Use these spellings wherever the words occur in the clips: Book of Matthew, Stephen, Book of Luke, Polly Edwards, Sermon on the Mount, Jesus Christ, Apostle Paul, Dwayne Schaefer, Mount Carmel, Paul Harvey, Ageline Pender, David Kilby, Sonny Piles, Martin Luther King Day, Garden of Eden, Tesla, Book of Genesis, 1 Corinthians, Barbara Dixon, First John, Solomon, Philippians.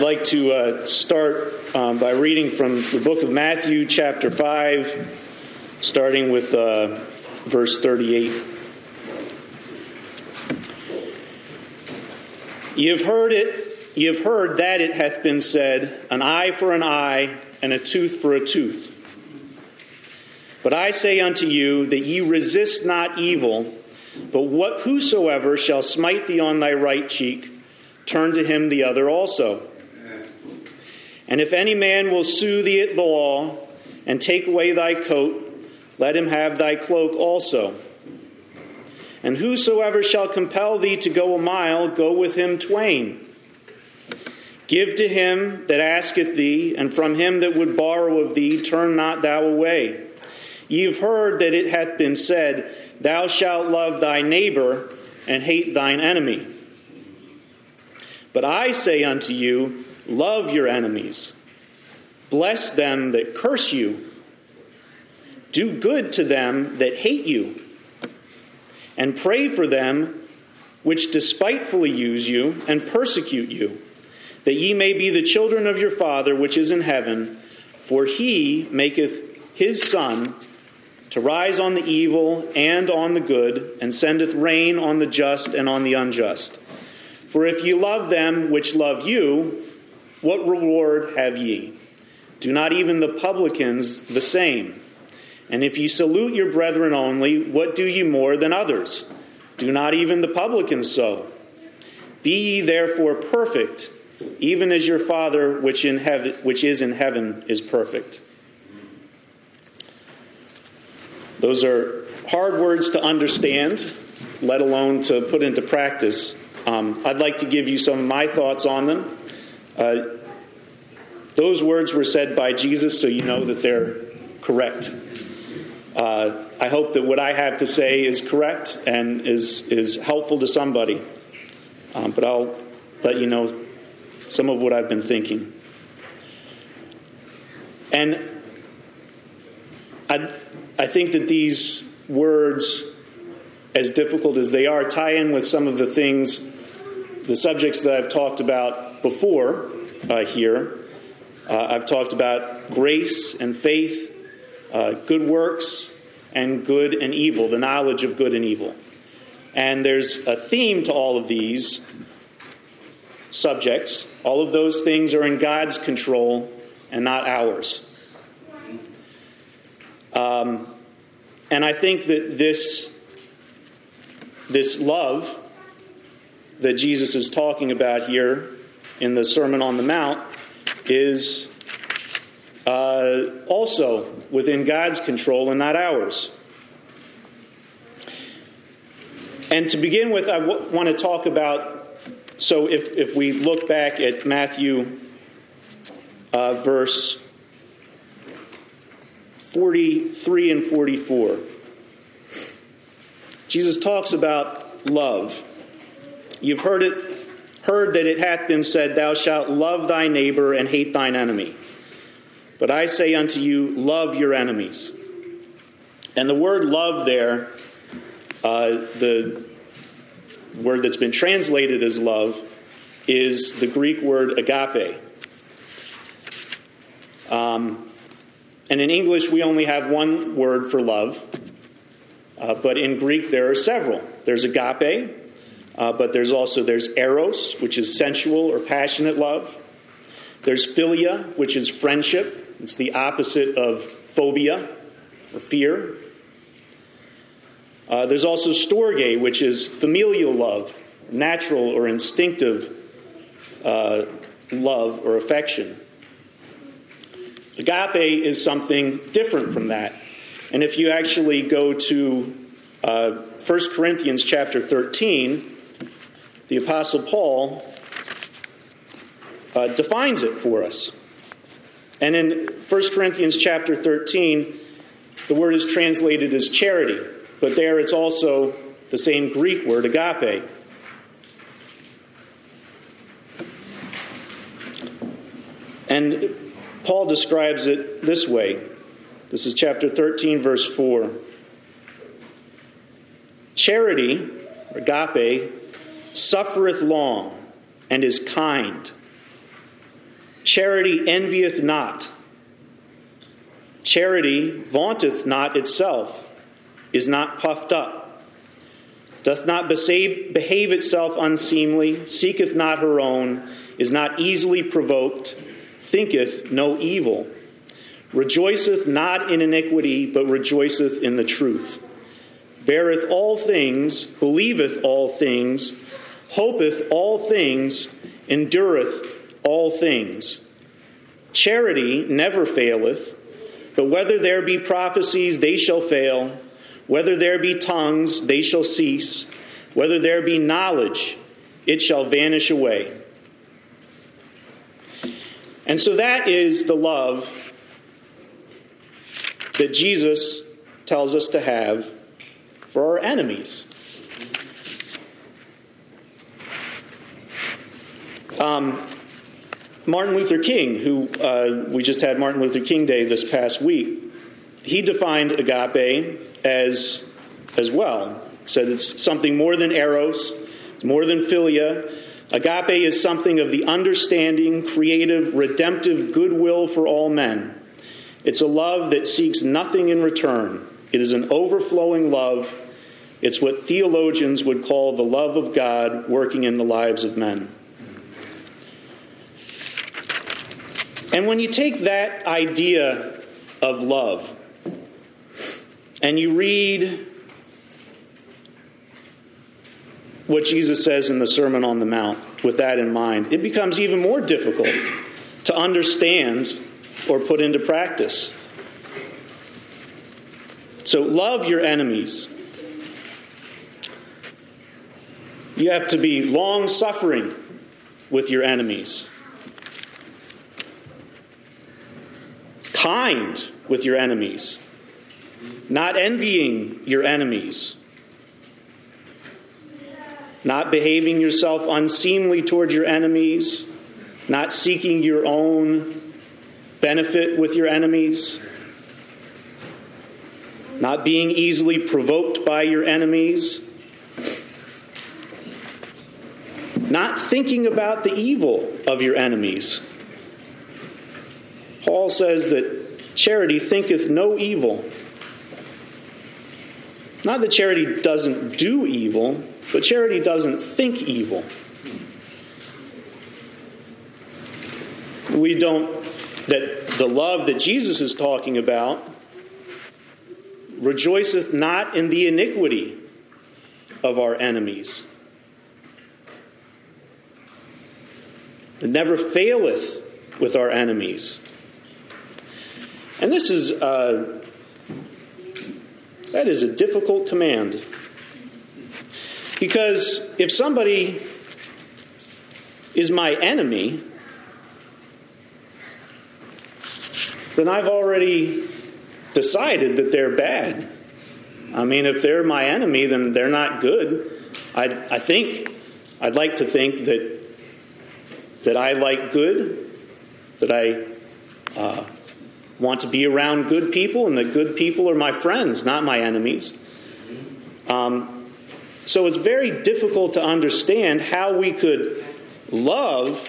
I'd like to start by reading from the book of Matthew, chapter 5, starting with verse 38. Ye have heard that it hath been said, an eye for an eye, and a tooth for a tooth. But I say unto you, that ye resist not evil, but whosoever shall smite thee on thy right cheek, turn to him the other also. And if any man will sue thee at the law, and take away thy coat, let him have thy cloak also. And whosoever shall compel thee to go a mile, go with him twain. Give to him that asketh thee, and from him that would borrow of thee, turn not thou away. Ye have heard that it hath been said, thou shalt love thy neighbor, and hate thine enemy. But I say unto you, love your enemies. Bless them that curse you. Do good to them that hate you. And pray for them which despitefully use you and persecute you, that ye may be the children of your Father which is in heaven. For he maketh his sun to rise on the evil and on the good, and sendeth rain on the just and on the unjust. For if ye love them which love you, what reward have ye? Do not even the publicans the same? And if ye salute your brethren only, what do ye more than others? Do not even the publicans so? Be ye therefore perfect, even as your Father which is in heaven is perfect. Those are hard words to understand, let alone to put into practice. I'd like to give you some of my thoughts on them. Those words were said by Jesus, so you know that they're correct. I hope that what I have to say is correct and is helpful to somebody. But I'll let you know some of what I've been thinking. And I think that these words, as difficult as they are, tie in with some of the things, the subjects that I've talked about before here. I've talked about grace and faith, good works, and good and evil, the knowledge of good and evil. And there's a theme to all of these subjects. All of those things are in God's control and not ours. And I think that this love that Jesus is talking about here in the Sermon on the Mount is also within God's control and not ours. And to begin with, I want to talk about, so if we look back at Matthew verse 43 and 44, Jesus talks about love. You've heard that it hath been said, thou shalt love thy neighbor and hate thine enemy. But I say unto you, love your enemies. And the word love there, the word that's been translated as love, is the Greek word agape. And in English, we only have one word for love. But in Greek, there are several. There's agape, but there's eros, which is sensual or passionate love. There's philia, which is friendship. It's the opposite of phobia or fear. There's also storge, which is familial love, natural or instinctive love or affection. Agape is something different from that. And if you actually go to 1 Corinthians chapter 13, the Apostle Paul defines it for us. And in 1 Corinthians chapter 13, the word is translated as charity, but there it's also the same Greek word, agape. And Paul describes it this way. This is chapter 13, verse 4. Charity, agape, suffereth long and is kind. Charity envieth not. Charity vaunteth not itself, is not puffed up, doth not behave itself unseemly, seeketh not her own, is not easily provoked, thinketh no evil, rejoiceth not in iniquity, but rejoiceth in the truth, beareth all things, believeth all things, hopeth all things, endureth all things. Charity never faileth, but whether there be prophecies, they shall fail. Whether there be tongues, they shall cease. Whether there be knowledge, it shall vanish away. And so that is the love that Jesus tells us to have for our enemies. Martin Luther King, who we just had Martin Luther King Day this past week, he defined agape as well. Said it's something more than eros, more than philia. Agape is something of the understanding, creative, redemptive goodwill for all men. It's a love that seeks nothing in return. It is an overflowing love. It's what theologians would call the love of God working in the lives of men. And when you take that idea of love and you read what Jesus says in the Sermon on the Mount with that in mind, it becomes even more difficult to understand or put into practice. So love your enemies. You have to be long-suffering with your enemies, kind with your enemies, not envying your enemies, not behaving yourself unseemly toward your enemies, not seeking your own benefit with your enemies, not being easily provoked by your enemies, not thinking about the evil of your enemies. Paul says that charity thinketh no evil. Not that charity doesn't do evil, but charity doesn't think evil. The love that Jesus is talking about rejoiceth not in the iniquity of our enemies. It never faileth with our enemies. And this is, that is a difficult command. Because if somebody is my enemy, then I've already decided that they're bad. I mean, if they're my enemy, then they're not good. I'd like to think that I like good, that I want to be around good people, and the good people are my friends, not my enemies. So it's very difficult to understand how we could love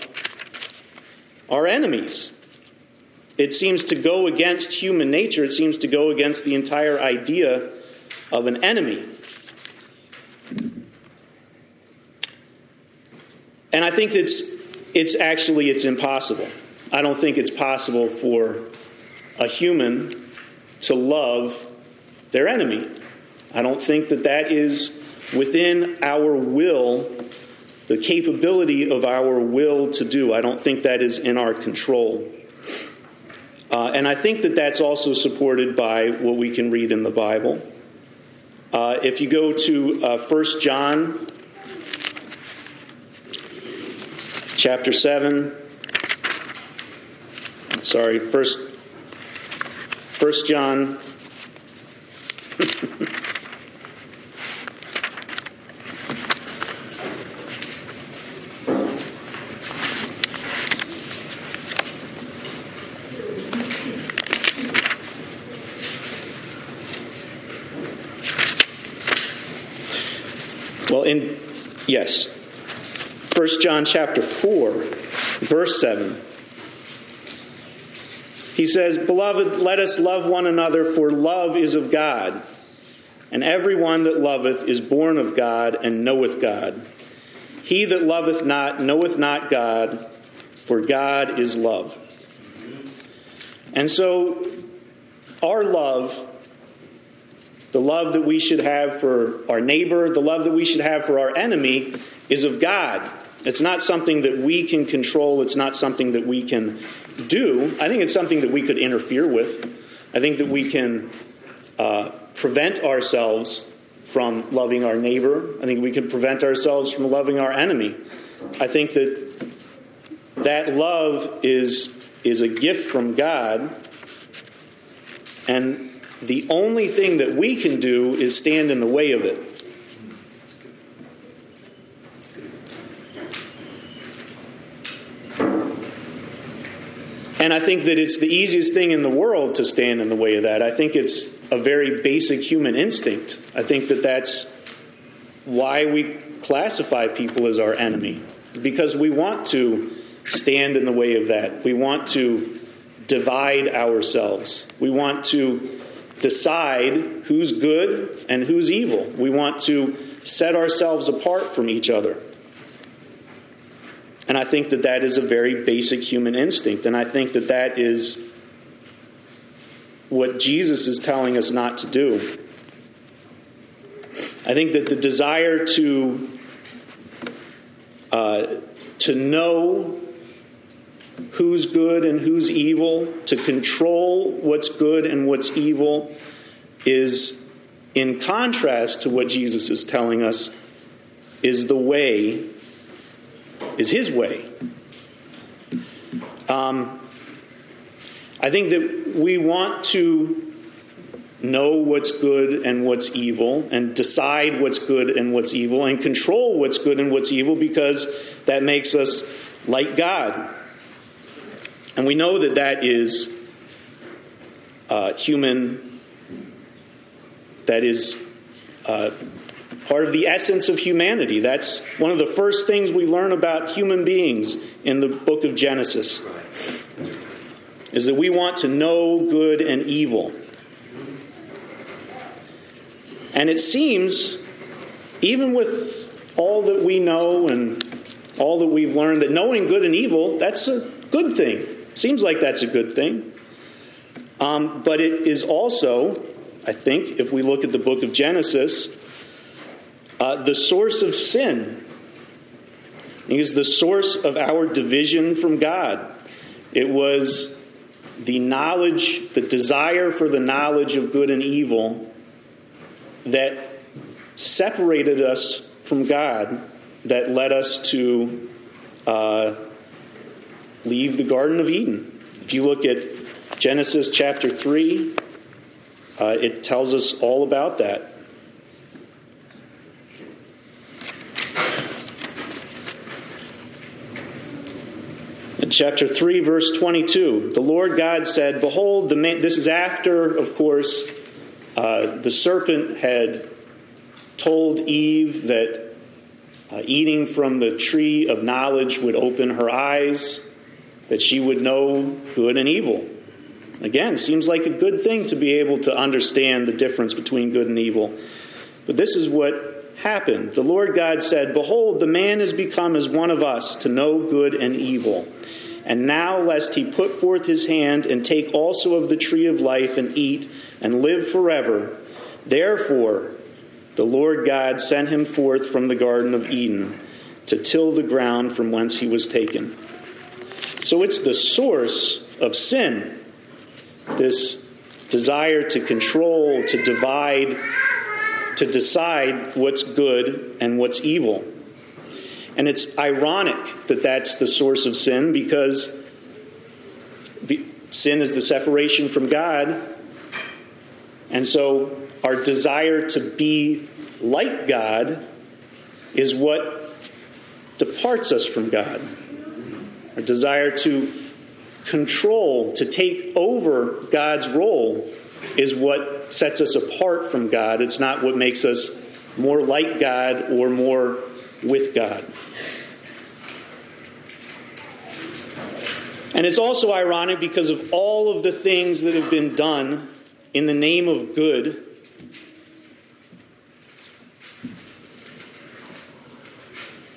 our enemies. It seems to go against human nature. It seems to go against the entire idea of an enemy. And I think it's impossible. I don't think it's possible for a human to love their enemy. I don't think that is within our will, the capability of our will to do. I don't think that is in our control. And I think that's also supported by what we can read in the Bible. If you go to First John chapter 7, 1 John First John chapter 4, verse 7. He says, "Beloved, let us love one another, for love is of God. And everyone that loveth is born of God and knoweth God. He that loveth not knoweth not God, for God is love." And so our love, the love that we should have for our neighbor, the love that we should have for our enemy, is of God. It's not something that we can control. It's not something that we can do. I think it's something that we could interfere with. I think that we can prevent ourselves from loving our neighbor. I think we can prevent ourselves from loving our enemy. I think that love is a gift from God. And the only thing that we can do is stand in the way of it. And I think that it's the easiest thing in the world to stand in the way of that. I think it's a very basic human instinct. I think that that's why we classify people as our enemy, because we want to stand in the way of that. We want to divide ourselves. We want to decide who's good and who's evil. We want to set ourselves apart from each other. And I think that that is a very basic human instinct. And I think that that is what Jesus is telling us not to do. I think that the desire to know who's good and who's evil, to control what's good and what's evil, is in contrast to what Jesus is telling us is the way, is his way. I think that we want to know what's good and what's evil and decide what's good and what's evil and control what's good and what's evil, because that makes us like God. And we know that that is human, that is part of the essence of humanity. That's one of the first things we learn about human beings in the book of Genesis, is that we want to know good and evil. And it seems, even with all that we know and all that we've learned, that knowing good and evil, that's a good thing. It seems like that's a good thing. But it is also, I think, if we look at the book of Genesis, the source of sin. It is the source of our division from God. It was the knowledge, the desire for the knowledge of good and evil, that separated us from God, that led us to leave the Garden of Eden. If you look at Genesis chapter 3, it tells us all about that. Chapter 3, verse 22, the Lord God said, "Behold, the man," this is after, of course, the serpent had told Eve that eating from the tree of knowledge would open her eyes, that she would know good and evil. Again, seems like a good thing to be able to understand the difference between good and evil. But this is what happened. The Lord God said, "Behold, the man is become as one of us to know good and evil. And now, lest he put forth his hand and take also of the tree of life and eat and live forever. Therefore, the Lord God sent him forth from the Garden of Eden to till the ground from whence he was taken." So it's the source of sin, this desire to control, to divide, to decide what's good and what's evil. And it's ironic that that's the source of sin, because sin is the separation from God. And so our desire to be like God is what departs us from God. Our desire to control, to take over God's role, is what sets us apart from God. It's not what makes us more like God or more with God. And it's also ironic because of all of the things that have been done in the name of good.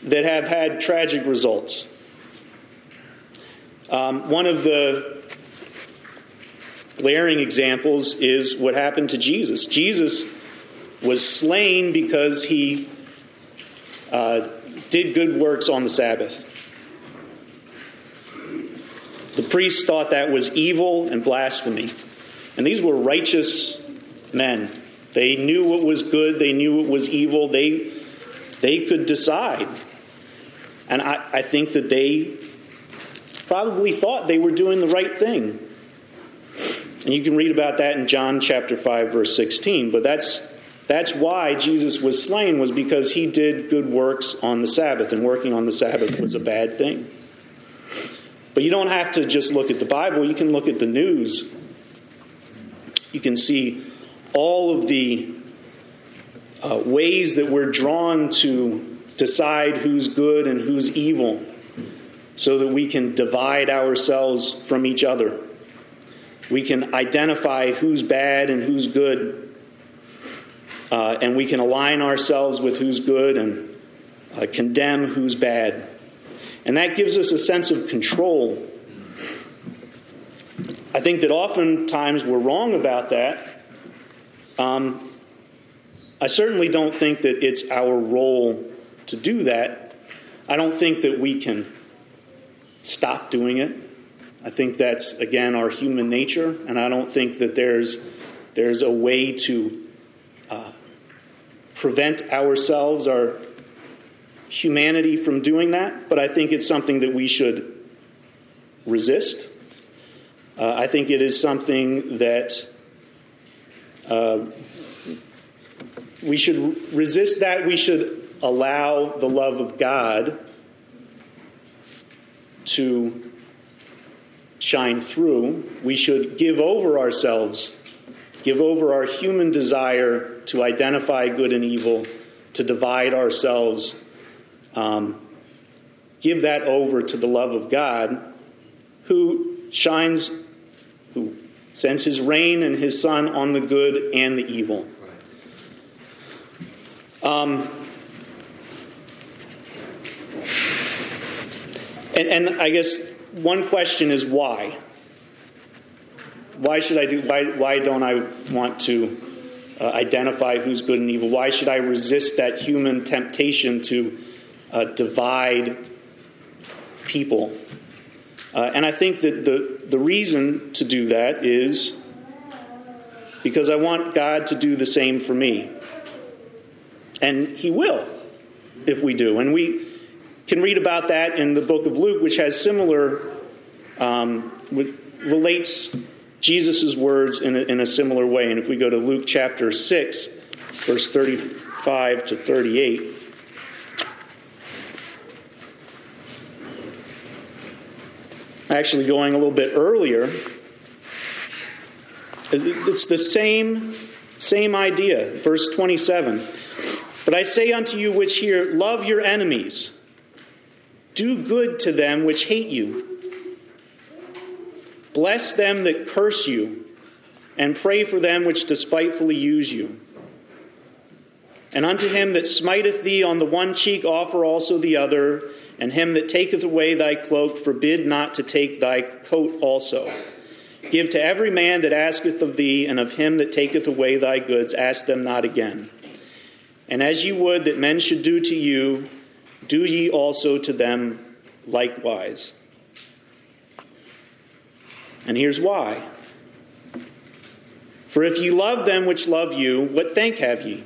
That have had tragic results. One of the glaring examples is what happened to Jesus. Jesus was slain because he did good works on the Sabbath. The priests thought that was evil and blasphemy. And these were righteous men. They knew what was good. They knew what was evil. They could decide. And I think that they probably thought they were doing the right thing. And you can read about that in John chapter 5, verse 16. But that's why Jesus was slain, was because he did good works on the Sabbath. And working on the Sabbath was a bad thing. But you don't have to just look at the Bible. You can look at the news. You can see all of the ways that we're drawn to decide who's good and who's evil, so that we can divide ourselves from each other. We can identify who's bad and who's good, and we can align ourselves with who's good and condemn who's bad. And that gives us a sense of control. I think that oftentimes we're wrong about that. I certainly don't think that it's our role to do that. I don't think that we can stop doing it. I think that's, again, our human nature, and I don't think that there's a way to prevent ourselves, our humanity, from doing that, but I think it's something that we should resist. I think it is something that we should resist, that we should allow the love of God to shine through. We should give over ourselves, give over our human desire to identify good and evil, to divide ourselves. Give that over to the love of God, who sends his rain and his sun on the good and the evil. And I guess one question is why? Why should I do? Why don't I want to identify who's good and evil? Why should I resist that human temptation to divide people? And I think that the reason to do that is because I want God to do the same for me. And he will if we do. And we can read about that in the book of Luke, which has similar, which relates Jesus' words in a similar way. And if we go to Luke chapter 6, verse 35 to 38. Actually, going a little bit earlier, it's the same idea. Verse 27. But I say unto you which hear, love your enemies. Do good to them which hate you. Bless them that curse you, and pray for them which despitefully use you. And unto him that smiteth thee on the one cheek offer also the other, and him that taketh away thy cloak forbid not to take thy coat also. Give to every man that asketh of thee, and of him that taketh away thy goods ask them not again. And as ye would that men should do to you, do ye also to them likewise. And here's why. For if ye love them which love you, what thank have ye?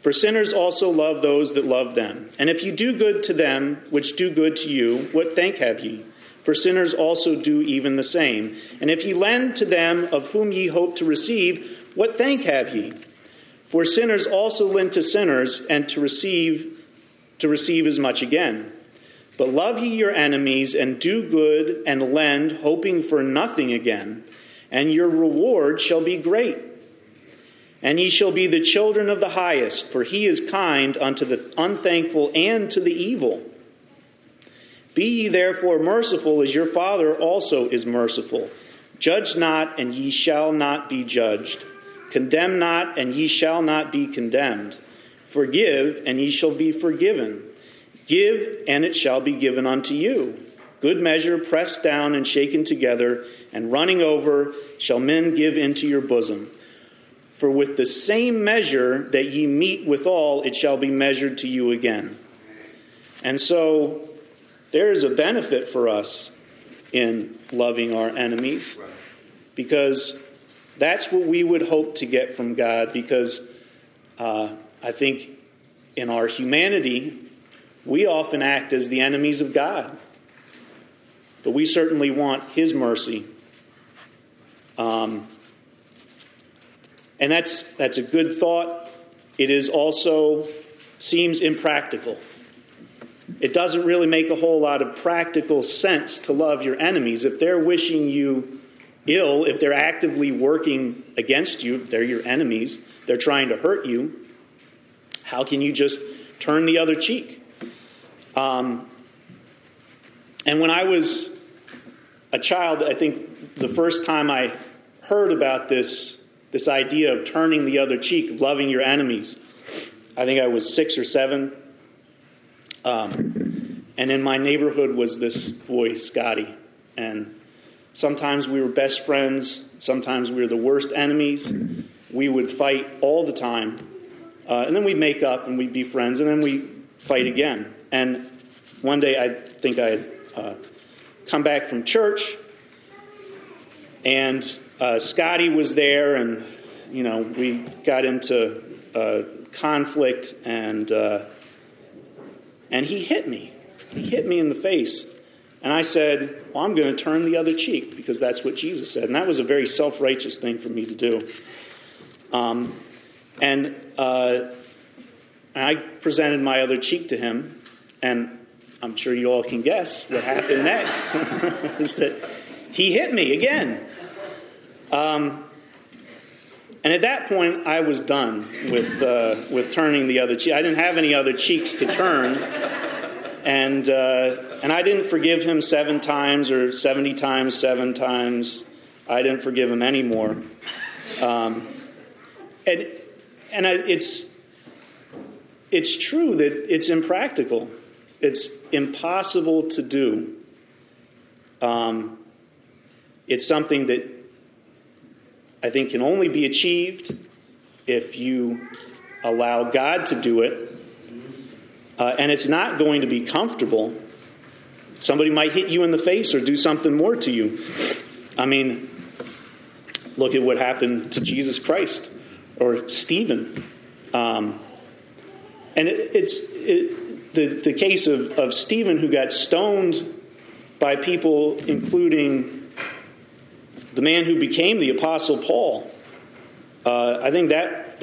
For sinners also love those that love them. And if you do good to them which do good to you, what thank have ye? For sinners also do even the same. And if ye lend to them of whom ye hope to receive, what thank have ye? For sinners also lend to sinners, and to receive as much again. But love ye your enemies, and do good, and lend, hoping for nothing again, and your reward shall be great. And ye shall be the children of the highest, for he is kind unto the unthankful and to the evil. Be ye therefore merciful, as your Father also is merciful. Judge not, and ye shall not be judged. Condemn not, and ye shall not be condemned. Forgive, and ye shall be forgiven. Give, and it shall be given unto you. Good measure, pressed down and shaken together, and running over, shall men give into your bosom. For with the same measure that ye meet withal, it shall be measured to you again. And so there is a benefit for us in loving our enemies, because that's what we would hope to get from God, because I think in our humanity, we often act as the enemies of God. But we certainly want His mercy. And that's a good thought. It is also seems impractical. It doesn't really make a whole lot of practical sense to love your enemies. If they're wishing you ill, if they're actively working against you, if they're your enemies, they're trying to hurt you, how can you just turn the other cheek? And when I was a child, I think the first time I heard about this idea of turning the other cheek, of loving your enemies, I think I was 6 or 7. And in my neighborhood was this boy, Scotty. And sometimes we were best friends. Sometimes we were the worst enemies. We would fight all the time. And then we'd make up and we'd be friends. And then we'd fight again. And one day I think I had come back from church. And Scotty was there. And, you know, we got into conflict and he hit me. He hit me in the face. And I said, well, I'm going to turn the other cheek because that's what Jesus said. And that was a very self-righteous thing for me to do. And I presented my other cheek to him. And I'm sure you all can guess what happened next. Is that he hit me again. And at that point, I was done with turning the other cheek. I didn't have any other cheeks to turn, and I didn't forgive him 7 times or 70 times, 7 times. I didn't forgive him anymore. It's true that it's impractical. It's impossible to do. It's something that I think can only be achieved if you allow God to do it. And it's not going to be comfortable. Somebody might hit you in the face or do something more to you. I mean, look at what happened to Jesus Christ or Stephen. The case of Stephen, who got stoned by people, including the man who became the Apostle Paul. I think that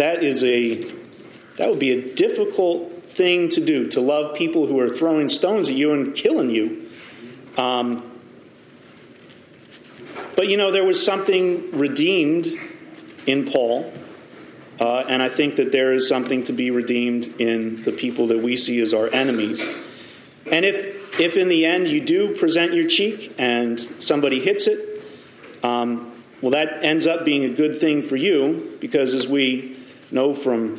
would be a difficult thing to do, to love people who are throwing stones at you and killing you. But you know, there was something redeemed in Paul, and I think that there is something to be redeemed in the people that we see as our enemies. And if in the end you do present your cheek and somebody hits it, well, that ends up being a good thing for you, because as we know from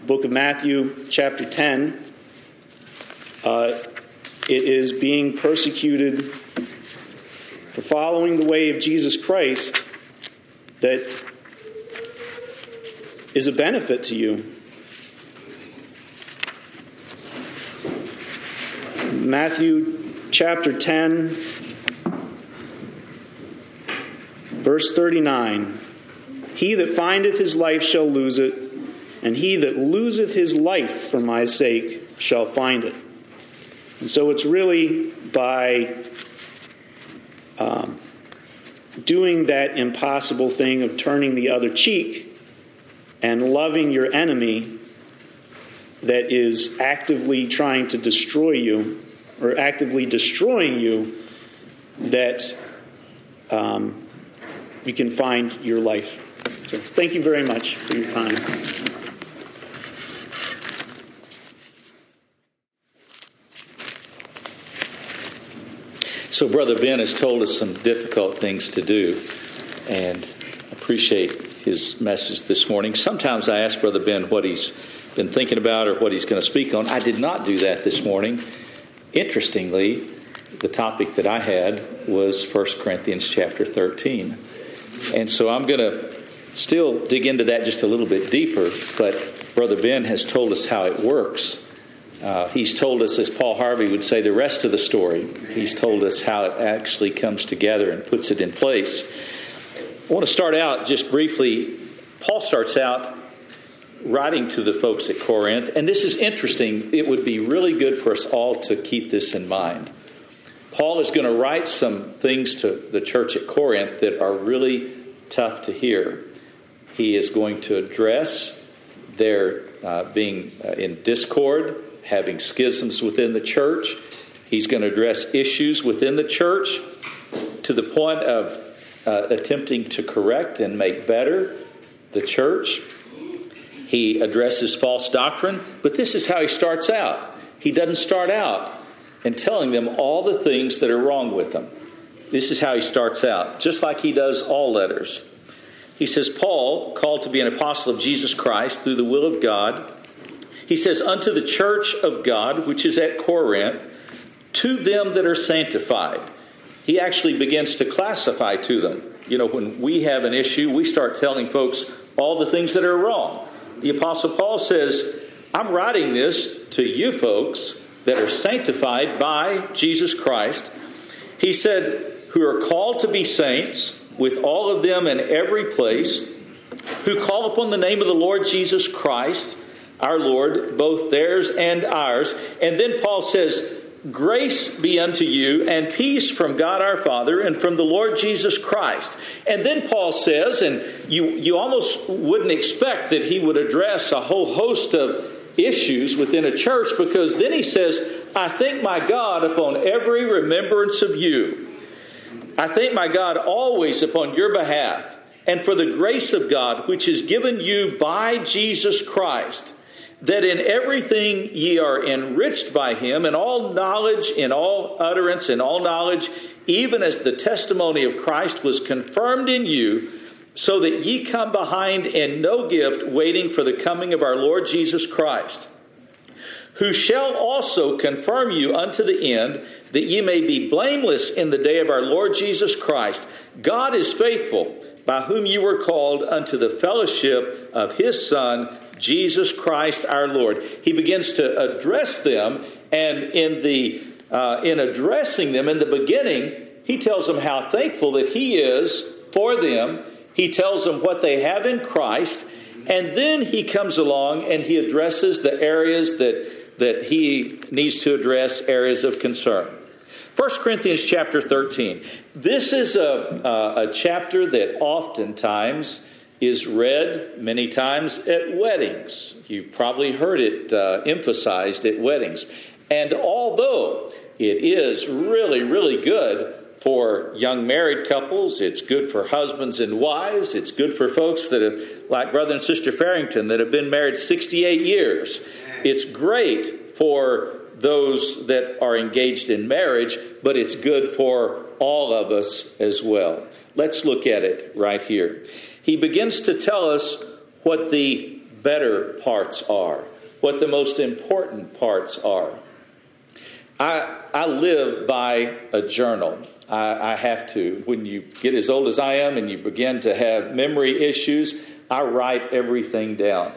the Book of Matthew, chapter 10, it is being persecuted for following the way of Jesus Christ that is a benefit to you. Matthew chapter 10. Verse 39, he that findeth his life shall lose it, and he that loseth his life for my sake shall find it. And so it's really by doing that impossible thing of turning the other cheek and loving your enemy that is actively trying to destroy you, or actively destroying you, that you can find your life. So thank you very much for your time. So Brother Ben has told us some difficult things to do, and I appreciate his message this morning. Sometimes I ask Brother Ben what he's been thinking about or what he's going to speak on. I did not do that this morning. Interestingly, the topic that I had was 1 Corinthians chapter 13. And so I'm going to still dig into that just a little bit deeper, but Brother Ben has told us how it works. He's told us, as Paul Harvey would say, the rest of the story. He's told us how it actually comes together and puts it in place. I want to start out just briefly. Paul starts out writing to the folks at Corinth, and this is interesting. It would be really good for us all to keep this in mind. Paul is going to write some things to the church at Corinth that are really tough to hear. He is going to address their being in discord, having schisms within the church. He's going to address issues within the church to the point of attempting to correct and make better the church. He addresses false doctrine, but this is how he starts out. He doesn't start out and telling them all the things that are wrong with them. This is how he starts out, just like he does all letters. He says, Paul, called to be an apostle of Jesus Christ through the will of God. He says, unto the church of God, which is at Corinth, to them that are sanctified. He actually begins to classify to them. You know, when we have an issue, we start telling folks all the things that are wrong. The Apostle Paul says, I'm writing this to you folks that are sanctified by Jesus Christ. He said, who are called to be saints, with all of them in every place, who call upon the name of the Lord Jesus Christ, our Lord, both theirs and ours. And then Paul says, grace be unto you and peace from God our Father and from the Lord Jesus Christ. And then Paul says, and you almost wouldn't expect that he would address a whole host of issues within a church, because then he says, I thank my God upon every remembrance of you. I thank my God always upon your behalf and for the grace of God which is given you by Jesus Christ, that in everything ye are enriched by him, in all knowledge, in all utterance, in all knowledge, even as the testimony of Christ was confirmed in you, so that ye come behind in no gift, waiting for the coming of our Lord Jesus Christ, who shall also confirm you unto the end, that ye may be blameless in the day of our Lord Jesus Christ. God is faithful, by whom you were called unto the fellowship of his Son, Jesus Christ our Lord. He begins to address them, and in addressing them in the beginning, he tells them how thankful that he is for them. He tells them what they have in Christ, and then he comes along and he addresses the areas that he needs to address, areas of concern. 1 Corinthians chapter 13. This is a chapter that oftentimes is read many times at weddings. You've probably heard it emphasized at weddings. And although it is really, really good for young married couples, it's good for husbands and wives, it's good for folks that have, like Brother and Sister Farrington, that have been married 68 years. It's great for those that are engaged in marriage, but it's good for all of us as well. Let's look at it right here. He begins to tell us what the better parts are, what the most important parts are. I live by a journal. I have to. When you get as old as I am and you begin to have memory issues, I write everything down.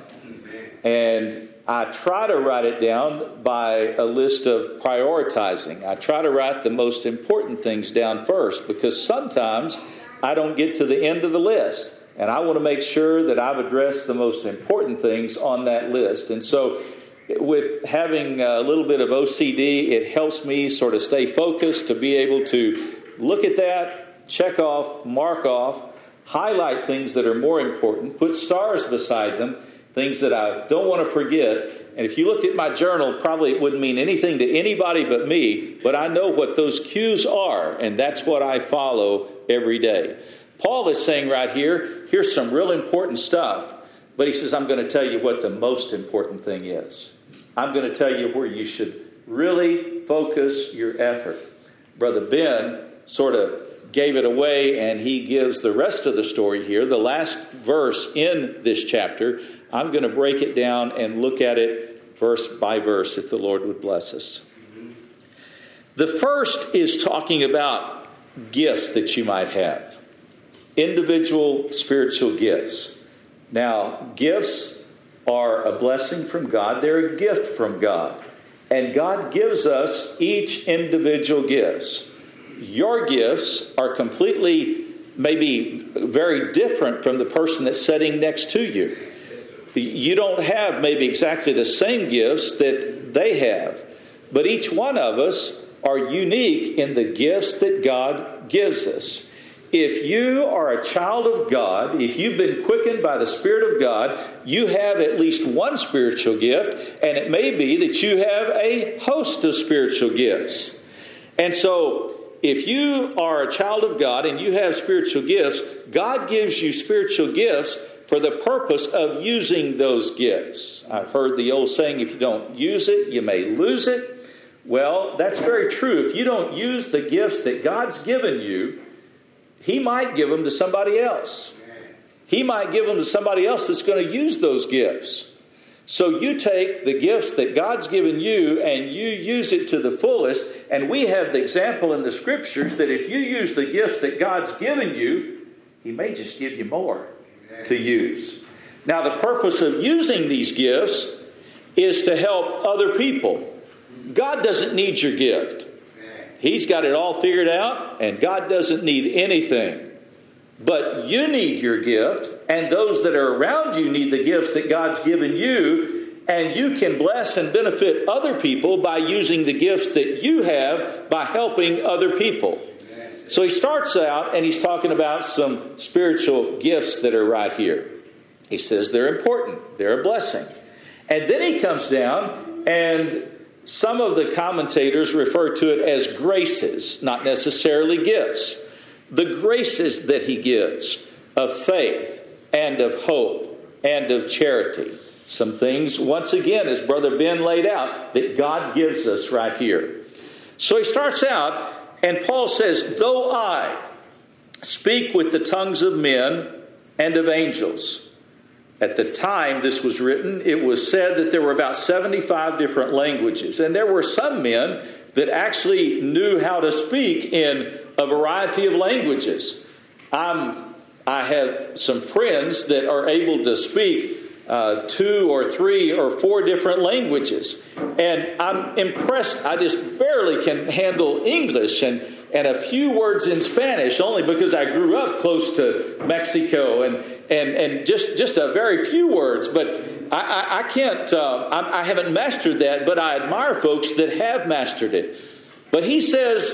And I try to write it down by a list of prioritizing. I try to write the most important things down first, because sometimes I don't get to the end of the list. And I want to make sure that I've addressed the most important things on that list. And so with having a little bit of OCD, it helps me sort of stay focused to be able to look at that, check off, mark off, highlight things that are more important, put stars beside them, things that I don't want to forget. And if you looked at my journal, probably it wouldn't mean anything to anybody but me, but I know what those cues are, and that's what I follow every day. Paul is saying right here, here's some real important stuff. But he says, I'm going to tell you what the most important thing is. I'm going to tell you where you should really focus your effort. Brother Ben sort of gave it away, and he gives the rest of the story here. The last verse in this chapter, I'm going to break it down and look at it verse by verse if the Lord would bless us. The first is talking about gifts that you might have, individual spiritual gifts. Now, gifts are a blessing from God. They're a gift from God. And God gives us each individual gifts. Your gifts are completely, maybe very different from the person that's sitting next to you. You don't have maybe exactly the same gifts that they have. But each one of us are unique in the gifts that God gives us. If you are a child of God, if you've been quickened by the Spirit of God, you have at least one spiritual gift, and it may be that you have a host of spiritual gifts. And so, if you are a child of God and you have spiritual gifts, God gives you spiritual gifts for the purpose of using those gifts. I've heard the old saying, if you don't use it, you may lose it. Well, that's very true. If you don't use the gifts that God's given you, He might give them to somebody else. He might give them to somebody else that's going to use those gifts. So you take the gifts that God's given you and you use it to the fullest. And we have the example in the Scriptures that if you use the gifts that God's given you, He may just give you more to use. Now, the purpose of using these gifts is to help other people. God doesn't need your gift. He's got it all figured out, and God doesn't need anything. But you need your gift, and those that are around you need the gifts that God's given you, and you can bless and benefit other people by using the gifts that you have by helping other people. So he starts out, and he's talking about some spiritual gifts that are right here. He says they're important. They're a blessing. And then he comes down, and some of the commentators refer to it as graces, not necessarily gifts. The graces that he gives of faith and of hope and of charity. Some things, once again, as Brother Ben laid out, that God gives us right here. So he starts out, and Paul says, though I speak with the tongues of men and of angels. At the time this was written, it was said that there were about 75 different languages. And there were some men that actually knew how to speak in a variety of languages. I have some friends that are able to speak 2 or 3 or 4 different languages. And I'm impressed. I just barely can handle English and a few words in Spanish, only because I grew up close to Mexico and just a very few words. But I can't, I haven't mastered that, but I admire folks that have mastered it. But he says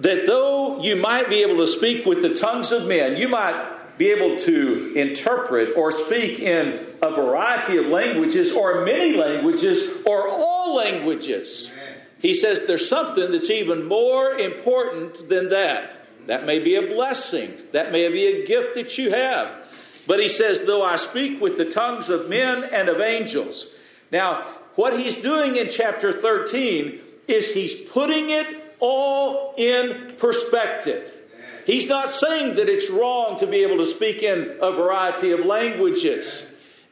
that though you might be able to speak with the tongues of men, you might be able to interpret or speak in a variety of languages or many languages or all languages. He says there's something that's even more important than that. That may be a blessing. That may be a gift that you have. But he says, though I speak with the tongues of men and of angels. Now, what he's doing in chapter 13 is he's putting it all in perspective. He's not saying that it's wrong to be able to speak in a variety of languages.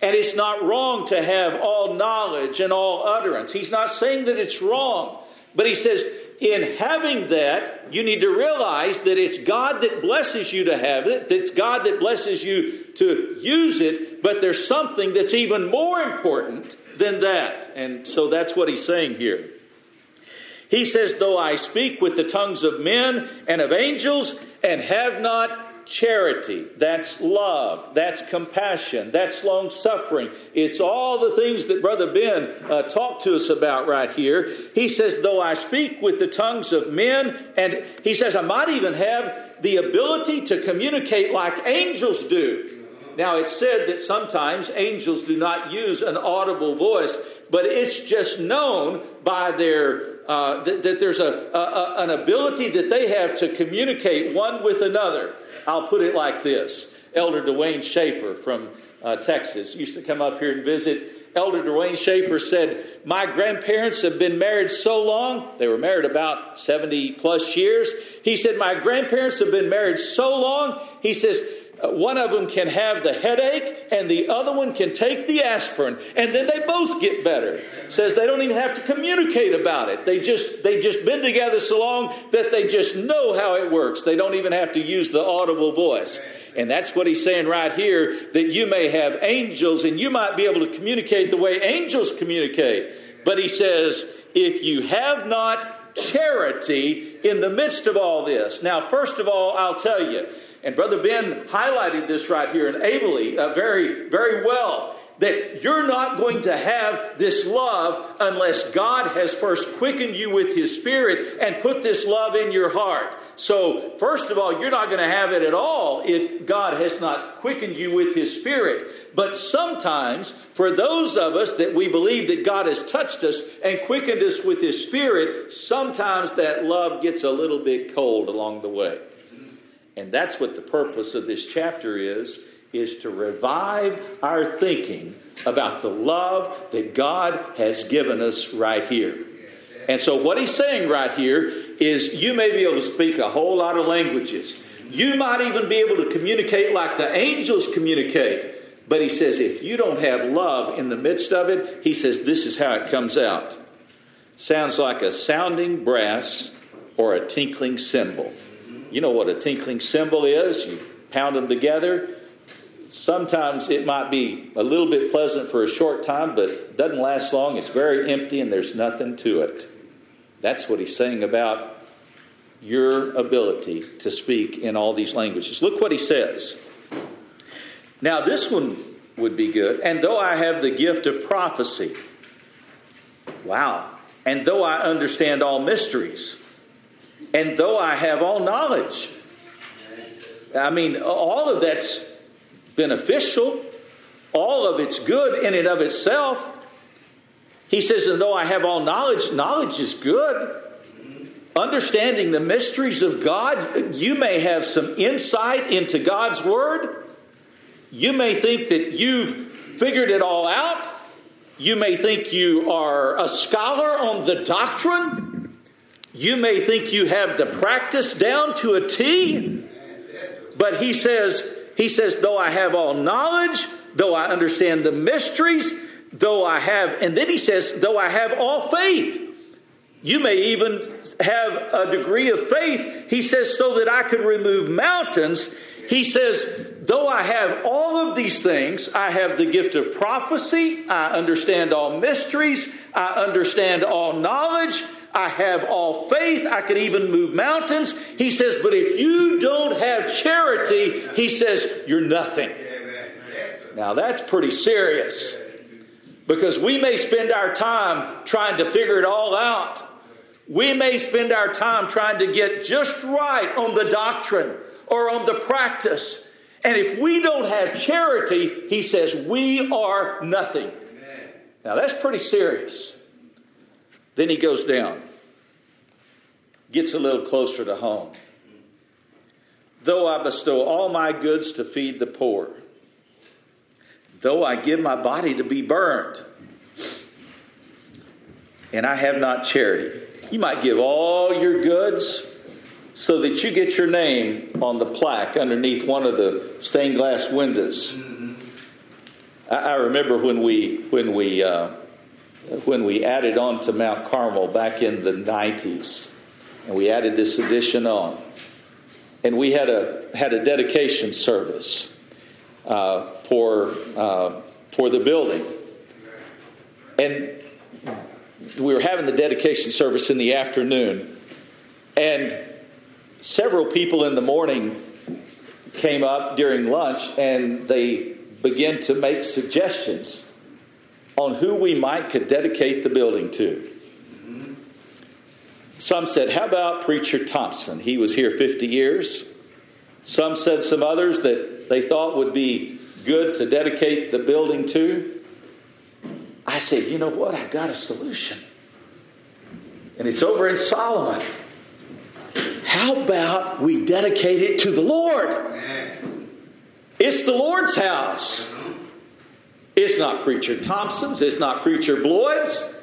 And it's not wrong to have all knowledge and all utterance. He's not saying that it's wrong. But he says, in having that, you need to realize that it's God that blesses you to have it. It's God that blesses you to use it. But there's something that's even more important than that. And so that's what he's saying here. He says, though I speak with the tongues of men and of angels and have not charity, that's love, that's compassion, that's long-suffering. It's all the things that Brother Ben talked to us about right here. He says, though I speak with the tongues of men, and he says, I might even have the ability to communicate like angels do. Now, it's said that sometimes angels do not use an audible voice, but it's just known by their that there's an ability that they have to communicate one with another. I'll put it like this. Elder Dwayne Schaefer from Texas used to come up here and visit, Elder Dwayne Schaefer said, my grandparents have been married so long. They were married about 70 plus years. He said, my grandparents have been married so long. He says, one of them can have the headache and the other one can take the aspirin, and then they both get better. Says they don't even have to communicate about it. They've just been together so long that they just know how it works. They don't even have to use the audible voice. And that's what he's saying right here, that you may have angels and you might be able to communicate the way angels communicate. But he says, if you have not charity in the midst of all this. Now, first of all, I'll tell you, and Brother Ben highlighted this right here and ably, very, very well, that you're not going to have this love unless God has first quickened you with His Spirit and put this love in your heart. So, first of all, you're not going to have it at all if God has not quickened you with His Spirit. But sometimes, for those of us that we believe that God has touched us and quickened us with His Spirit, sometimes that love gets a little bit cold along the way. And that's what the purpose of this chapter is to revive our thinking about the love that God has given us right here. And so what he's saying right here is you may be able to speak a whole lot of languages. You might even be able to communicate like the angels communicate. But he says if you don't have love in the midst of it, he says this is how it comes out. Sounds like a sounding brass or a tinkling cymbal. You know what a tinkling cymbal is. You pound them together. Sometimes it might be a little bit pleasant for a short time, but it doesn't last long. It's very empty and there's nothing to it. That's what he's saying about your ability to speak in all these languages. Look what he says. Now, this one would be good. And though I have the gift of prophecy. Wow. And though I understand all mysteries. And though I have all knowledge, I mean, all of that's beneficial. All of it's good in and of itself. He says, and though I have all knowledge, knowledge is good. Understanding the mysteries of God, you may have some insight into God's Word. You may think that you've figured it all out. You may think you are a scholar on the doctrine. You may think you have the practice down to a T, but he says, though I have all knowledge, though I understand the mysteries, though I have, and then he says, though I have all faith. You may even have a degree of faith. He says, so that I could remove mountains. He says, though I have all of these things, I have the gift of prophecy. I understand all mysteries. I understand all knowledge. I have all faith. I could even move mountains. He says, but if you don't have charity, he says, you're nothing. Now that's pretty serious, because we may spend our time trying to figure it all out. We may spend our time trying to get just right on the doctrine or on the practice. And if we don't have charity, he says, we are nothing. Amen. Now that's pretty serious. Then he goes down, gets a little closer to home. Though I bestow all my goods to feed the poor, though I give my body to be burned, and I have not charity. You might give all your goods so that you get your name on the plaque underneath one of the stained glass windows. I remember when we added on to Mount Carmel back in the 90s, and we added this addition on, and we had a dedication service for the building, and we were having the dedication service in the afternoon, and several people in the morning came up during lunch, and they began to make suggestions on who we might could dedicate the building to. Some said, how about Preacher Thompson? He was here 50 years. Some said some others that they thought would be good to dedicate the building to. I said, you know what? I've got a solution. And it's over in Solomon. How about we dedicate it to the Lord? It's the Lord's house. It's not Preacher Thompson's. It's not Preacher Bloyd's.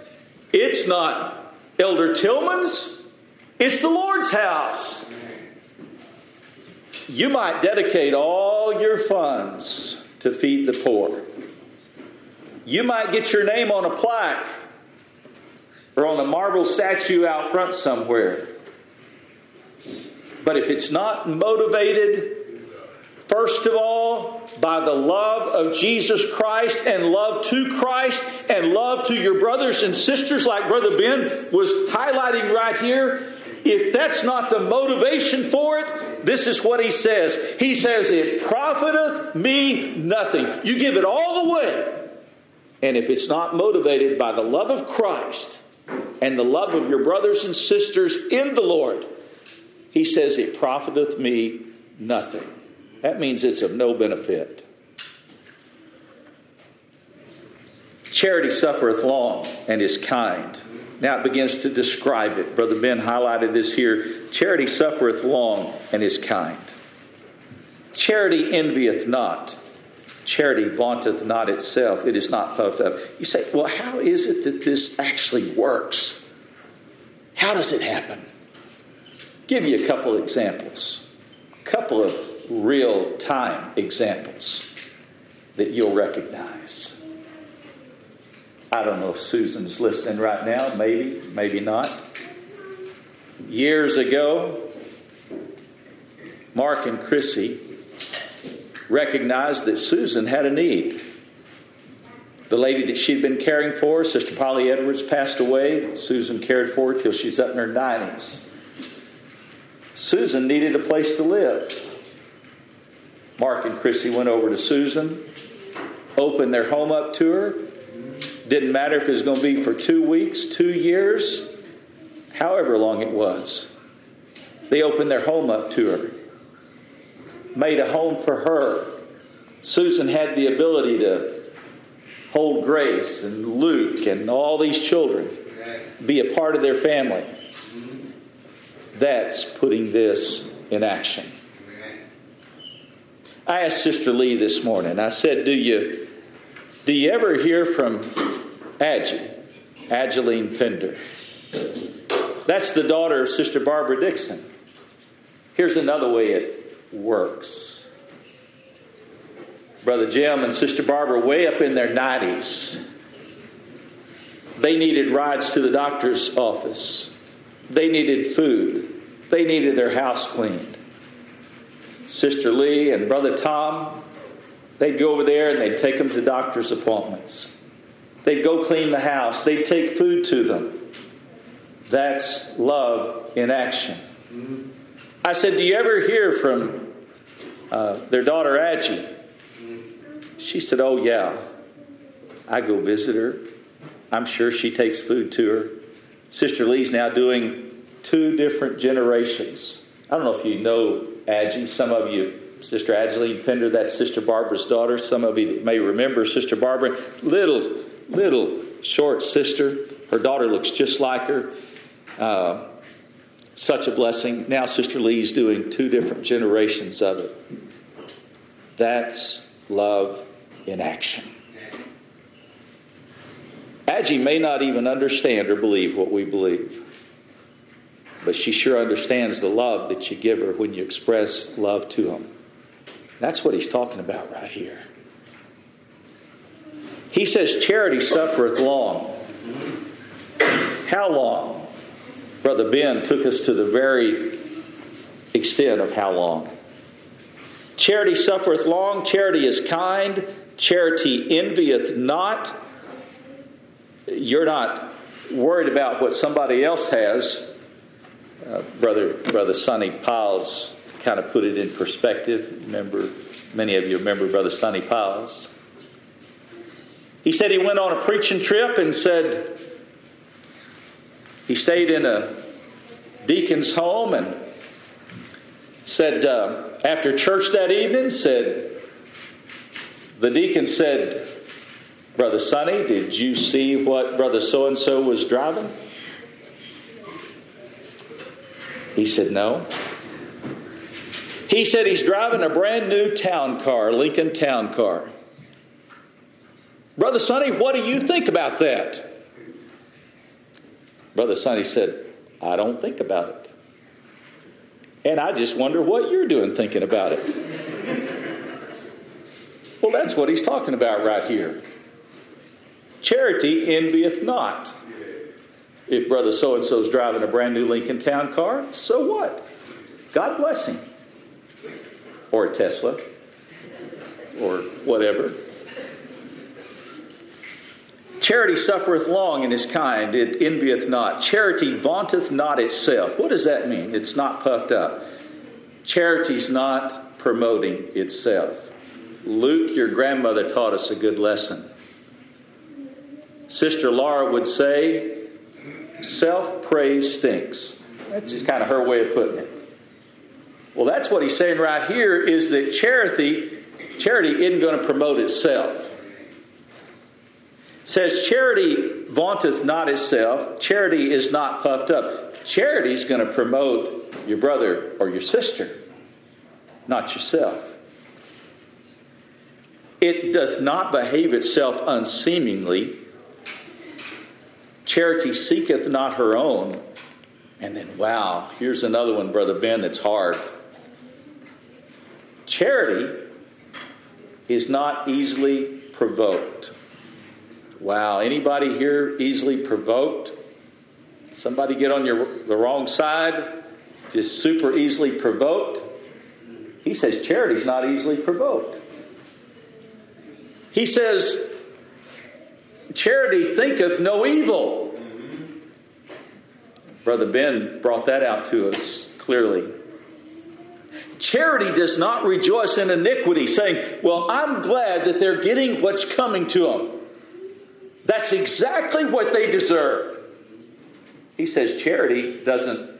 It's not Elder Tillman's. It's the Lord's house. You might dedicate all your funds to feed the poor. You might get your name on a plaque or on a marble statue out front somewhere. But if it's not motivated, first of all, by the love of Jesus Christ and love to Christ and love to your brothers and sisters, like Brother Ben was highlighting right here, if that's not the motivation for it, this is what he says. He says, it profiteth me nothing. You give it all away. And if it's not motivated by the love of Christ and the love of your brothers and sisters in the Lord, he says, it profiteth me nothing. That means it's of no benefit. Charity suffereth long and is kind. Now it begins to describe it. Brother Ben highlighted this here. Charity suffereth long and is kind. Charity envieth not. Charity vaunteth not itself. It is not puffed up. You say, well, how is it that this actually works? How does it happen? Give you a couple examples. A couple of real-time examples that you'll recognize. I don't know if Susan's listening right now. Maybe, maybe not. Years ago, Mark and Chrissy recognized that Susan had a need. The lady that she'd been caring for, Sister Polly Edwards, passed away. Susan cared for her till she's up in her 90s. Susan needed a place to live. Mark and Chrissy went over to Susan, opened their home up to her. Didn't matter if it was going to be for 2 weeks, 2 years, however long it was. They opened their home up to her, made a home for her. Susan had the ability to hold Grace and Luke and all these children, be a part of their family. That's putting this in action. I asked Sister Lee this morning, I said, do you ever hear from Ageline Pender? That's the daughter of Sister Barbara Dixon. Here's another way it works. Brother Jim and Sister Barbara, way up in their 90s, they needed rides to the doctor's office. They needed food. They needed their house cleaned. Sister Lee and Brother Tom, they'd go over there and they'd take them to doctor's appointments. They'd go clean the house. They'd take food to them. That's love in action. Mm-hmm. I said, do you ever hear from their daughter, Aggie? She said, oh, yeah. I go visit her. I'm sure she takes food to her. Sister Lee's now doing 2 different generations. I don't know if you know Aggie, some of you, Sister Ageline Pender, that's Sister Barbara's daughter. Some of you may remember Sister Barbara, little short sister. Her daughter looks just like her. Such a blessing. Now Sister Lee's doing 2 different generations of it. That's love in action. Aggie may not even understand or believe what we believe. But she sure understands the love that you give her when you express love to them. That's what he's talking about right here. He says, charity suffereth long. How long? Brother Ben took us to the very extent of how long. Charity suffereth long. Charity is kind. Charity envieth not. You're not worried about what somebody else has. Brother Sonny Piles kind of put it in perspective. Remember, many of you remember Brother Sonny Piles. He said he went on a preaching trip and said he stayed in a deacon's home and said after church that evening, the deacon said, Brother Sonny, did you see what Brother so-and-so was driving? He said, no. He said he's driving a brand new town car, Lincoln town car. Brother Sonny, what do you think about that? Brother Sonny said, I don't think about it. And I just wonder what you're doing thinking about it. Well, that's what he's talking about right here. Charity envieth not. If brother so-and-so's driving a brand new Lincoln Town car, so what? God bless him. Or a Tesla. Or whatever. Charity suffereth long and is kind. It envieth not. Charity vaunteth not itself. What does that mean? It's not puffed up. Charity's not promoting itself. Luke, your grandmother, taught us a good lesson. Sister Laura would say, self-praise stinks. That's just kind of her way of putting it. Well, that's what he's saying right here, is that charity isn't going to promote itself. It says charity vaunteth not itself. Charity is not puffed up. Charity is going to promote your brother or your sister, not yourself. It doth not behave itself unseemingly. Charity seeketh not her own. And then, wow, here's another one, Brother Ben, that's hard. Charity is not easily provoked. Wow, anybody here easily provoked? Somebody get on the wrong side, just super easily provoked? He says charity's not easily provoked. He says, charity thinketh no evil. Brother Ben brought that out to us clearly. Charity does not rejoice in iniquity, saying, well, I'm glad that they're getting what's coming to them. That's exactly what they deserve. He says charity doesn't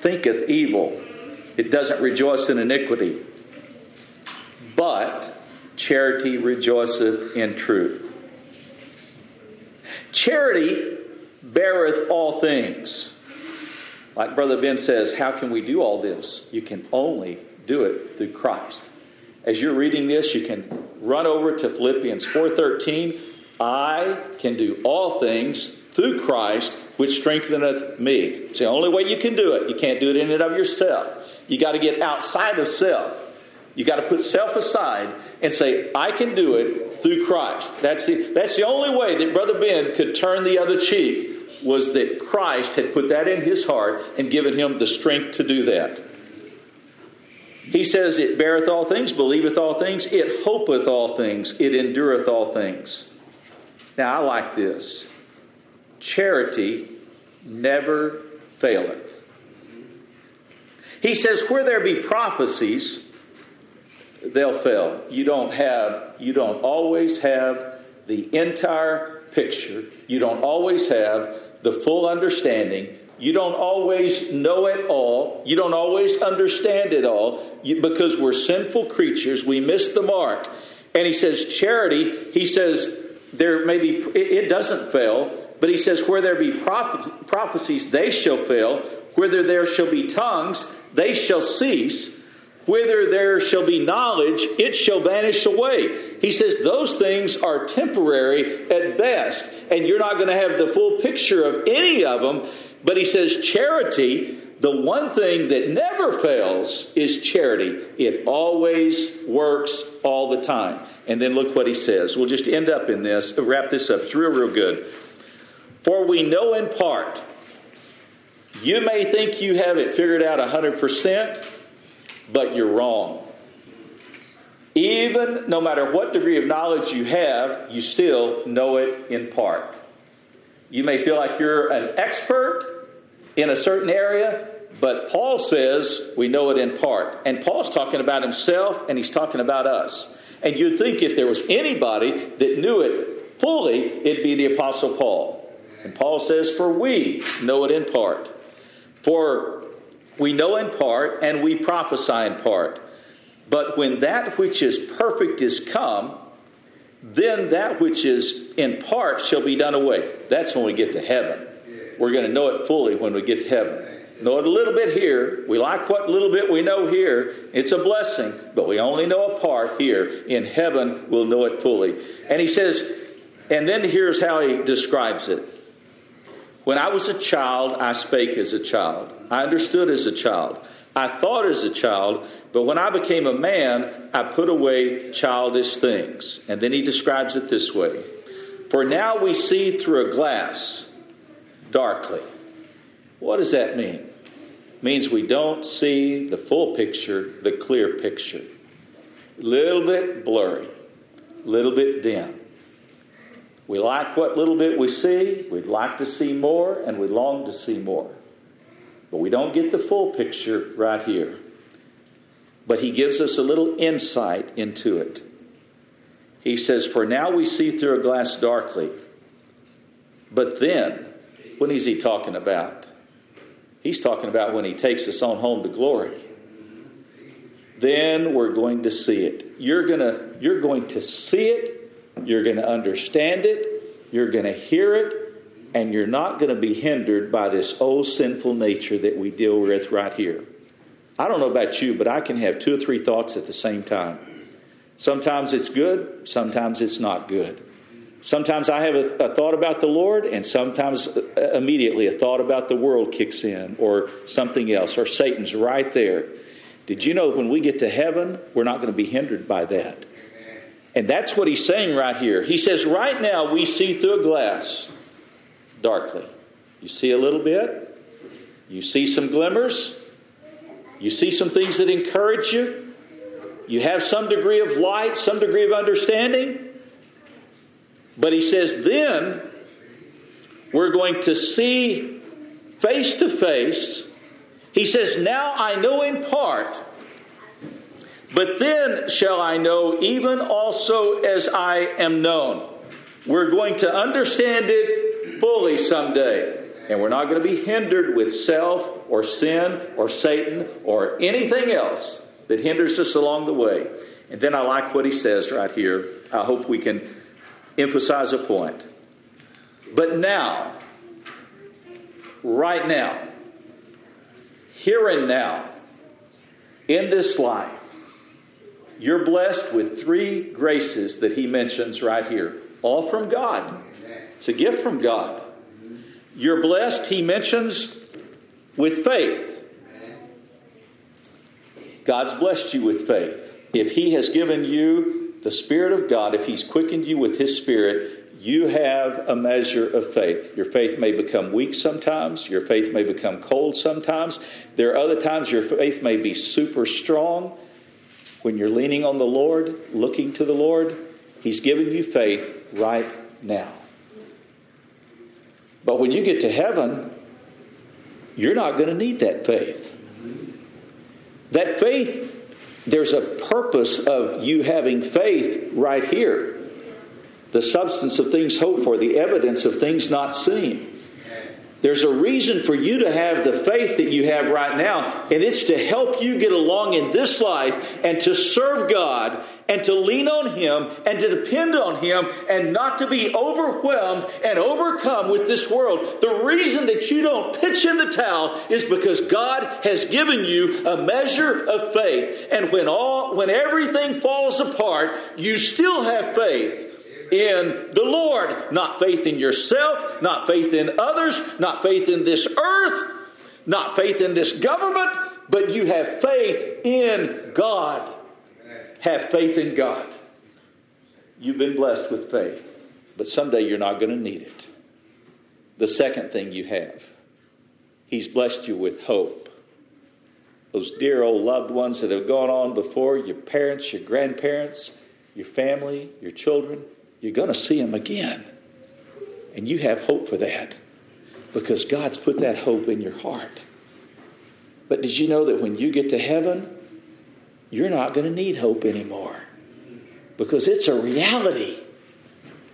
thinketh evil. It doesn't rejoice in iniquity. But charity rejoiceth in truth. Charity beareth all things. Like Brother Ben says, how can we do all this? You can only do it through Christ. As you're reading this, you can run over to Philippians 4:13. I can do all things through Christ, which strengtheneth me. It's the only way you can do it. You can't do it in and of yourself. You got to get outside of self. You got to put self aside and say, I can do it through Christ. That's the only way that Brother Ben could turn the other cheek, was that Christ had put that in his heart and given him the strength to do that. He says it beareth all things, believeth all things, it hopeth all things, it endureth all things. Now, I like this. Charity never faileth. He says where there be prophecies, they'll fail. You don't always have the entire picture. You don't always have the full understanding. You don't always know it all. You don't always understand it all, because we're sinful creatures. We miss the mark. And he says charity, he says there may be, it doesn't fail, but he says where there be prophecies, they shall fail. Whether there shall be tongues, they shall cease. Whither there shall be knowledge, it shall vanish away. He says those things are temporary at best, and you're not going to have the full picture of any of them. But he says charity, the one thing that never fails is charity. It always works all the time. And then look what he says. We'll just end up in this, wrap this up. It's real, real good. For we know in part. You may think you have it figured out 100%. But you're wrong. Even no matter what degree of knowledge you have, you still know it in part. You may feel like you're an expert in a certain area, but Paul says we know it in part. And Paul's talking about himself, and he's talking about us. And you'd think if there was anybody that knew it fully, it'd be the Apostle Paul. And Paul says, for we know it in part. For we know in part, and we prophesy in part. But when that which is perfect is come, then that which is in part shall be done away. That's when we get to heaven. We're going to know it fully when we get to heaven. know a little bit here. We like what little bit we know here. It's a blessing, but we only know a part here. In heaven, we'll know it fully. And he says, and then here's how he describes it. When I was a child, I spake as a child. I understood as a child. I thought as a child, but when I became a man, I put away childish things. And then he describes it this way. For now we see through a glass darkly. What does that mean? It means we don't see the full picture, the clear picture. A little bit blurry, a little bit dim. We like what little bit we see. We'd like to see more, and we long to see more. But we don't get the full picture right here. But he gives us a little insight into it. He says, for now we see through a glass darkly. But then, what is he talking about? He's talking about when he takes us on home to glory. Then we're going to see it. You're going to see it. You're going to understand it. You're going to hear it. And you're not going to be hindered by this old sinful nature that we deal with right here. I don't know about you, but I can have 2 or 3 thoughts at the same time. Sometimes it's good, sometimes it's not good. Sometimes I have a thought about the Lord, and sometimes immediately a thought about the world kicks in, or something else, or Satan's right there. Did you know when we get to heaven, we're not going to be hindered by that? And that's what he's saying right here. He says, right now we see through a glass darkly. You see a little bit. You see some glimmers. You see some things that encourage you. You have some degree of light, some degree of understanding. But he says, then we're going to see face to face. He says, now I know in part, but then shall I know even also as I am known. We're going to understand it fully someday. And we're not going to be hindered with self or sin or Satan or anything else that hinders us along the way. And then I like what he says right here. I hope we can emphasize a point. But now, right now, here and now, in this life, you're blessed with 3 graces that he mentions right here, all from God. It's a gift from God. You're blessed, he mentions, with faith. God's blessed you with faith. If he has given you the Spirit of God, if he's quickened you with his Spirit, you have a measure of faith. Your faith may become weak sometimes. Your faith may become cold sometimes. There are other times your faith may be super strong. When you're leaning on the Lord, looking to the Lord, he's given you faith right now. But when you get to heaven, you're not going to need that faith. That faith, there's a purpose of you having faith right here. The substance of things hoped for, the evidence of things not seen. There's a reason for you to have the faith that you have right now, and it's to help you get along in this life and to serve God and to lean on him and to depend on him and not to be overwhelmed and overcome with this world. The reason that you don't pitch in the towel is because God has given you a measure of faith. And when everything falls apart, you still have faith in the Lord, not faith in yourself, not faith in others, not faith in this earth, not faith in this government, but you have faith in God. Have faith in God. You've been blessed with faith, but someday you're not going to need it. The second thing you have, he's blessed you with hope. Those dear old loved ones that have gone on before, your parents, your grandparents, your family, your children, you're going to see him again. And you have hope for that because God's put that hope in your heart. But did you know that when you get to heaven, you're not going to need hope anymore because it's a reality.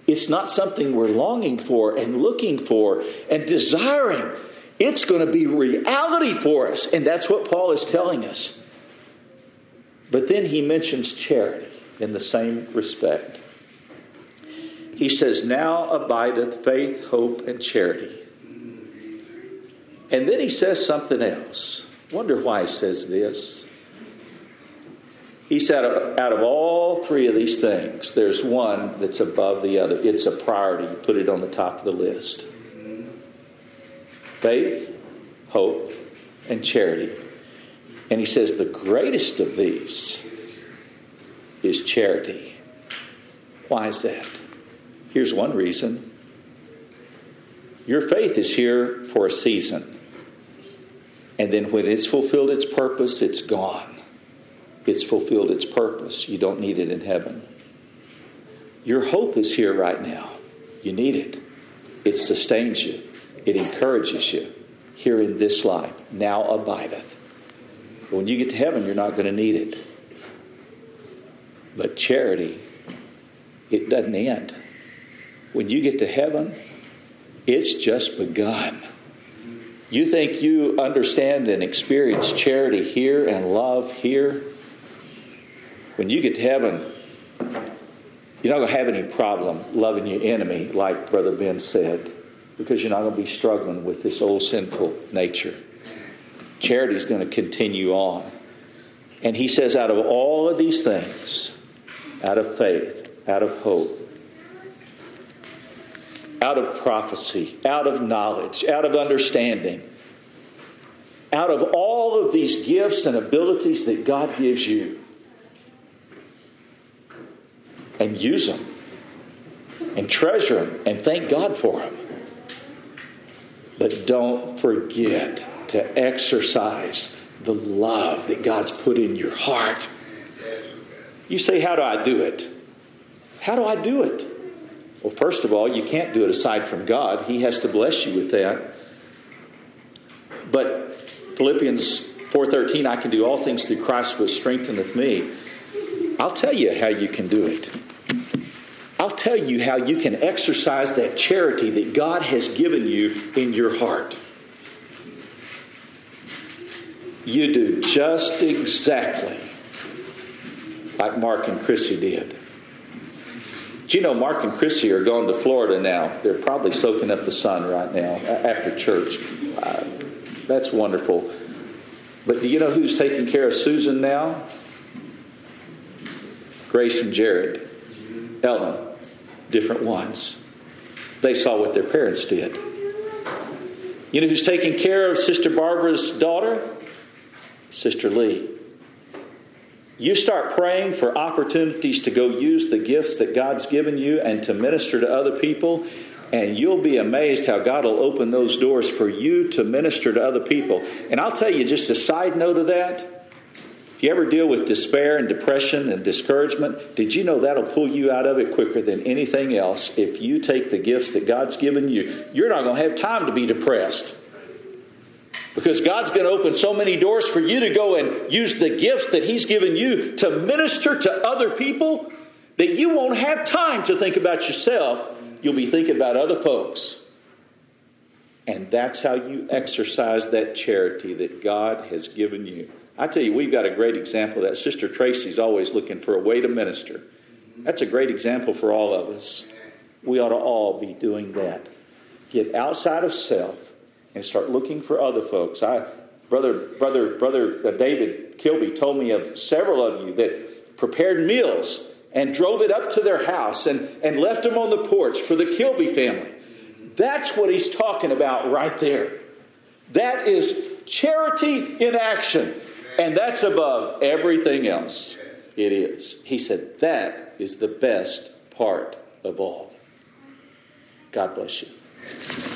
It's not something we're longing for and looking for and desiring. It's going to be reality for us. And that's what Paul is telling us. But then he mentions charity in the same respect. He says, now abideth faith, hope, and charity. And then he says something else. Wonder why he says this. He said, out of all three of these things, there's one that's above the other. It's a priority. You put it on the top of the list. Faith, hope, and charity. And he says the greatest of these is charity. Why is that? Here's one reason. Your faith is here for a season. And then when it's fulfilled its purpose, it's gone. It's fulfilled its purpose. You don't need it in heaven. Your hope is here right now. You need it. It sustains you. It encourages you here in this life. Now abideth. But when you get to heaven, you're not going to need it. But charity, it doesn't end. When you get to heaven, it's just begun. You think you understand and experience charity here and love here. When you get to heaven, you're not going to have any problem loving your enemy, like Brother Ben said, because you're not going to be struggling with this old sinful nature. Charity is going to continue on. And he says out of all of these things, out of faith, out of hope, out of prophecy, out of knowledge, out of understanding, out of all of these gifts and abilities that God gives you, and use them, and treasure them, and thank God for them. But don't forget to exercise the love that God's put in your heart. You say, how do I do it? How do I do it? Well, first of all, you can't do it aside from God. He has to bless you with that. But Philippians 4:13, I can do all things through Christ which strengtheneth me. I'll tell you how you can do it. I'll tell you how you can exercise that charity that God has given you in your heart. You do just exactly like Mark and Chrissy did. Do you know Mark and Chrissy are going to Florida now? They're probably soaking up the sun right now after church. That's wonderful. But do you know who's taking care of Susan now? Grace and Jared. Ellen. Different ones. They saw what their parents did. You know who's taking care of Sister Barbara's daughter? Sister Lee. You start praying for opportunities to go use the gifts that God's given you and to minister to other people, and you'll be amazed how God will open those doors for you to minister to other people. And I'll tell you just a side note of that. If you ever deal with despair and depression and discouragement, did you know that'll pull you out of it quicker than anything else? If you take the gifts that God's given you, you're not going to have time to be depressed. Because God's going to open so many doors for you to go and use the gifts that He's given you to minister to other people that you won't have time to think about yourself. You'll be thinking about other folks. And that's how you exercise that charity that God has given you. I tell you, we've got a great example of that. Sister Tracy's always looking for a way to minister. That's a great example for all of us. We ought to all be doing that. Get outside of self and start looking for other folks. Brother David Kilby told me of several of you that prepared meals and drove it up to their house and left them on the porch for the Kilby family. That's what he's talking about right there. That is charity in action. And that's above everything else. It is. He said that is the best part of all. God bless you.